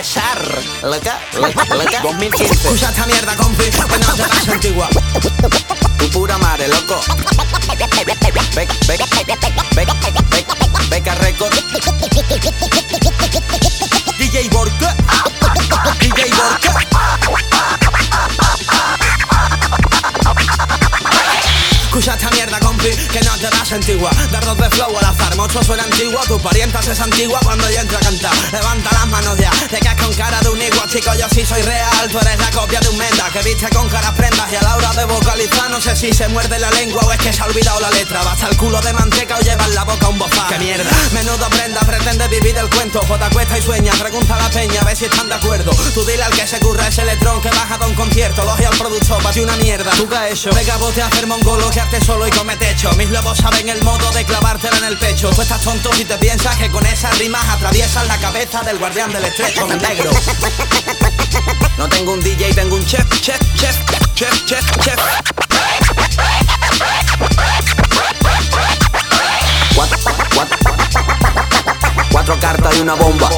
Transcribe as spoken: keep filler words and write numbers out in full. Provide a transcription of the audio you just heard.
pasar. Loca, loca, loca. dos mil quince. Escucha esta mierda, compi, que no se pasa antigua. Tu pura madre, loco. Beca, beca, beca, beca, beca récord. D J Borca. D J Borca. Escucha esta mierda, compi, que no te das antigua. Dardos de flow al azar, mocho suena antiguo. Tu parienta se es antigua cuando yo entro a cantar. Levanta las manos ya, te quedas con cara de un igual. Chico, yo sí soy real, tú eres la copia de un menda que viste con caras prendas. Y a la hora de vocalizar no sé si se muerde la lengua o es que se ha olvidado la letra. Basta el culo de manteca o llevas la boca un bofá. ¡Qué mierda! Menudo prenda, pretende vivir del cuento. Jota cuesta y sueña, pregunta a la peña a ver si están de acuerdo. Tú dile al que se curra ese letrón que baja de un concierto. Logia al productor, pase una mierda. ¿Tú qué has hecho? Venga, vos te hacer mongolo que solo y come techo. Mis lobos saben el modo de clavártela en el pecho. Tú estás tonto si te piensas que con esas rimas atraviesas la cabeza del guardián del estrecho, negro. No tengo un D J, tengo un chef, chef, chef, chef, chef, chef. Cuatro, cuatro, cuatro cartas y una bomba.